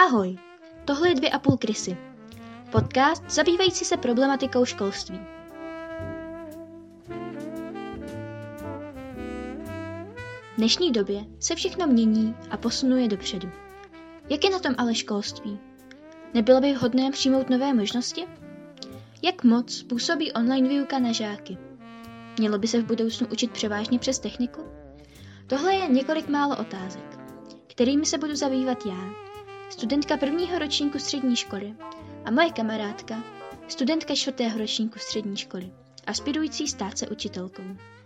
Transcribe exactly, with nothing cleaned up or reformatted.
Ahoj, tohle je Dvě a půl krysy. Podcast zabývající se problematikou školství. V dnešní době se všechno mění a posunuje dopředu. Jak je na tom ale školství? Nebylo by vhodné přijmout nové možnosti? Jak moc působí online výuka na žáky? Mělo by se v budoucnu učit převážně přes techniku? Tohle je několik málo otázek, kterými se budu zabývat já, studentka prvního ročníku střední školy, a moje kamarádka, studentka čtvrtého ročníku střední školy, aspirující stát se učitelkou.